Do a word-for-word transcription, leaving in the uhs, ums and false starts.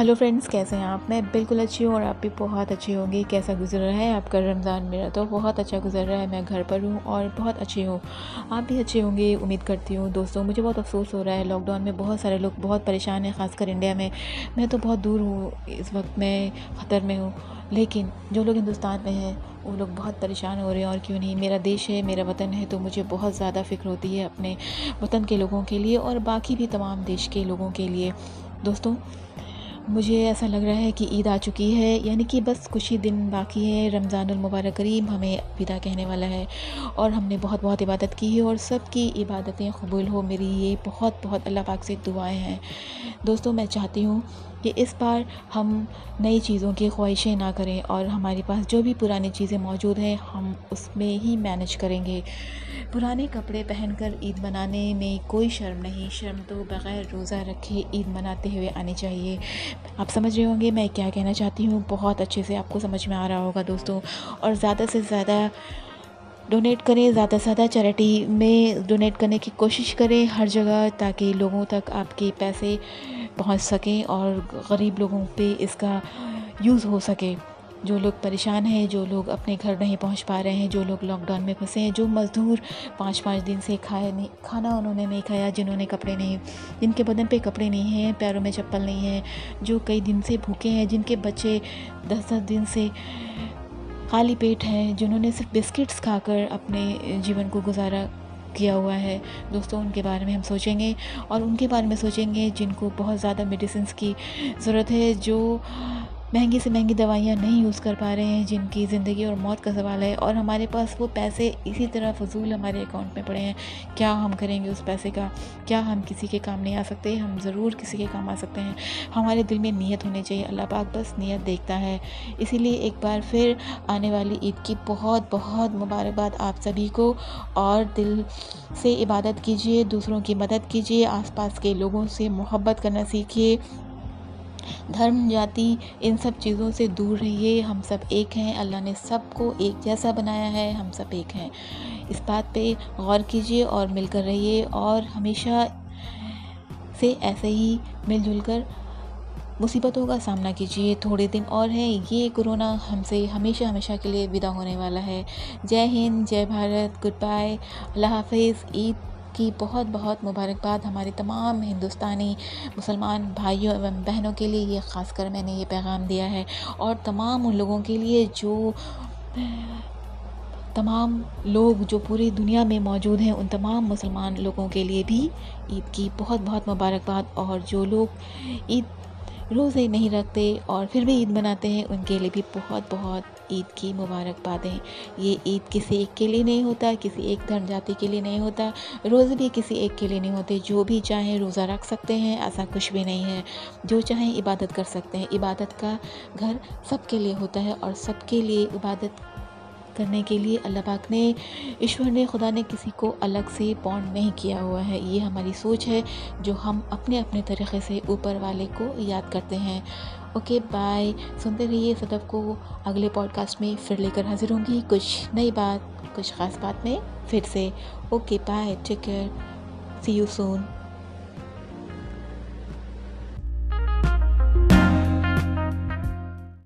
Hello friends, कैसे हैं आप। मैं बिल्कुल अच्छी हूँ और आप भी बहुत अच्छी होंगी। कैसा गुजर रहा है आपका रमज़ान। मेरा तो बहुत अच्छा गुजर रहा है। मैं घर पर हूँ और बहुत अच्छी हूँ। आप भी अच्छी होंगी उम्मीद करती हूँ। दोस्तों, मुझे बहुत अफसोस हो रहा है लॉकडाउन में बहुत सारे लोग बहुत परेशान हैं, ख़ासकर इंडिया में। मैं तो बहुत दूर हूँ इस वक्त, मैं ख़तर में हूँ, लेकिन जो लोग हिंदुस्तान में हैं वो लोग बहुत परेशान हो रहे हैं। और क्यों नहीं, मेरा देश है, मेरा वतन है, तो मुझे बहुत ज़्यादा फ़िक्र होती है अपने वतन के लोगों के लिए और बाकी भी तमाम देश के लोगों के लिए। दोस्तों, मुझे ऐसा लग रहा है कि ईद आ चुकी है, यानी कि बस कुछ ही दिन बाकी है। रमज़ानुल मुबारक करीम हमें विदा कहने वाला है और हमने बहुत बहुत इबादत की है और सब की इबादतें कबूल हो, मेरी ये बहुत बहुत अल्लाह पाक से दुआएं हैं। दोस्तों, मैं चाहती हूँ कि इस बार हम नई चीज़ों की ख्वाहिशें ना करें और हमारे पास जो भी पुरानी चीज़ें मौजूद हैं हम उसमें ही मैनेज करेंगे। पुराने कपड़े पहनकर ईद मनाने में कोई शर्म नहीं, शर्म तो बग़ैर रोज़ा रखे ईद मनाते हुए आनी चाहिए। आप समझ रहे होंगे मैं क्या कहना चाहती हूँ, बहुत अच्छे से आपको समझ में आ रहा होगा दोस्तों। और ज़्यादा से ज़्यादा डोनेट करें, ज़्यादा से ज़्यादा चैरिटी में डोनेट करने की कोशिश करें हर जगह, ताकि लोगों तक आपके पैसे पहुँच सकें और ग़रीब लोगों पर इसका यूज़ हो सके। जो लोग परेशान हैं, जो लोग अपने घर नहीं पहुंच पा रहे हैं, जो लोग लॉकडाउन में फंसे हैं, जो मज़दूर पाँच पाँच दिन से खाए नहीं, खाना उन्होंने नहीं खाया, जिन्होंने कपड़े नहीं, जिनके बदन पे कपड़े नहीं हैं, पैरों में चप्पल नहीं है, जो कई दिन से भूखे हैं, जिनके बच्चे दस दस दिन से खाली पेट हैं, जिन्होंने सिर्फ बिस्किट्स खाकर अपने जीवन को गुजारा किया हुआ है। दोस्तों, उनके बारे में हम सोचेंगे और उनके बारे में सोचेंगे जिनको बहुत ज़्यादा मेडिसिन की ज़रूरत है, जो महंगी से महंगी दवाइयाँ नहीं यूज़ कर पा रहे हैं, जिनकी ज़िंदगी और मौत का सवाल है और हमारे पास वो पैसे इसी तरह फजूल हमारे अकाउंट में पड़े हैं। क्या हम करेंगे उस पैसे का? क्या हम किसी के काम नहीं आ सकते? हम ज़रूर किसी के काम आ सकते हैं। हमारे दिल में नीयत होनी चाहिए, अल्लाह पाक बस नीयत देखता है। इसीलिए एक बार फिर आने वाली ईद की बहुत बहुत मुबारकबाद आप सभी को। और दिल से इबादत कीजिए, दूसरों की मदद कीजिए, आसपास के लोगों से मोहब्बत करना सीखिए, धर्म जाति इन सब चीज़ों से दूर रहिए। हम सब एक हैं, अल्लाह ने सबको एक जैसा बनाया है, हम सब एक हैं। इस बात पे गौर कीजिए और मिलकर रहिए और हमेशा से ऐसे ही मिलजुल कर मुसीबतों का सामना कीजिए। थोड़े दिन और हैं, ये कोरोना हमसे हमेशा हमेशा के लिए विदा होने वाला है। जय हिंद, जय भारत, गुड बाय, अल्लाह हाफिज़। ईद की बहुत बहुत मुबारकबाद हमारे तमाम हिंदुस्तानी मुसलमान भाइयों एवं बहनों के लिए ये ख़ासकर मैंने ये पैगाम दिया है और तमाम उन लोगों के लिए जो तमाम लोग जो पूरी दुनिया में मौजूद हैं, उन तमाम मुसलमान लोगों के लिए भी ईद की बहुत बहुत मुबारकबाद। और जो लोग ईद रोज़े नहीं रखते और फिर भी ईद मनाते हैं, उनके लिए भी बहुत बहुत ईद की मुबारकबादें। ये ईद किसी एक के लिए नहीं होता, किसी एक धर्म जाति के लिए नहीं होता, रोज़े भी किसी एक के लिए नहीं होते। जो भी चाहें रोज़ा रख सकते हैं, ऐसा कुछ भी नहीं है। जो चाहें इबादत कर सकते हैं, इबादत का घर सबके लिए होता है और सबके लिए इबादत करने के लिए अल्लाह पाक ने, ईश्वर ने, खुदा ने किसी को अलग से बॉन्ड नहीं किया हुआ है। ये हमारी सोच है जो हम अपने अपने तरीक़े से ऊपर वाले को याद करते हैं। Okay bye. सुनते रहिए सदफ को। अगले पॉडकास्ट में फिर लेकर हाजिर होंगी कुछ नई बात, कुछ ख़ास बात में फिर से। Okay bye, take care, see you soon.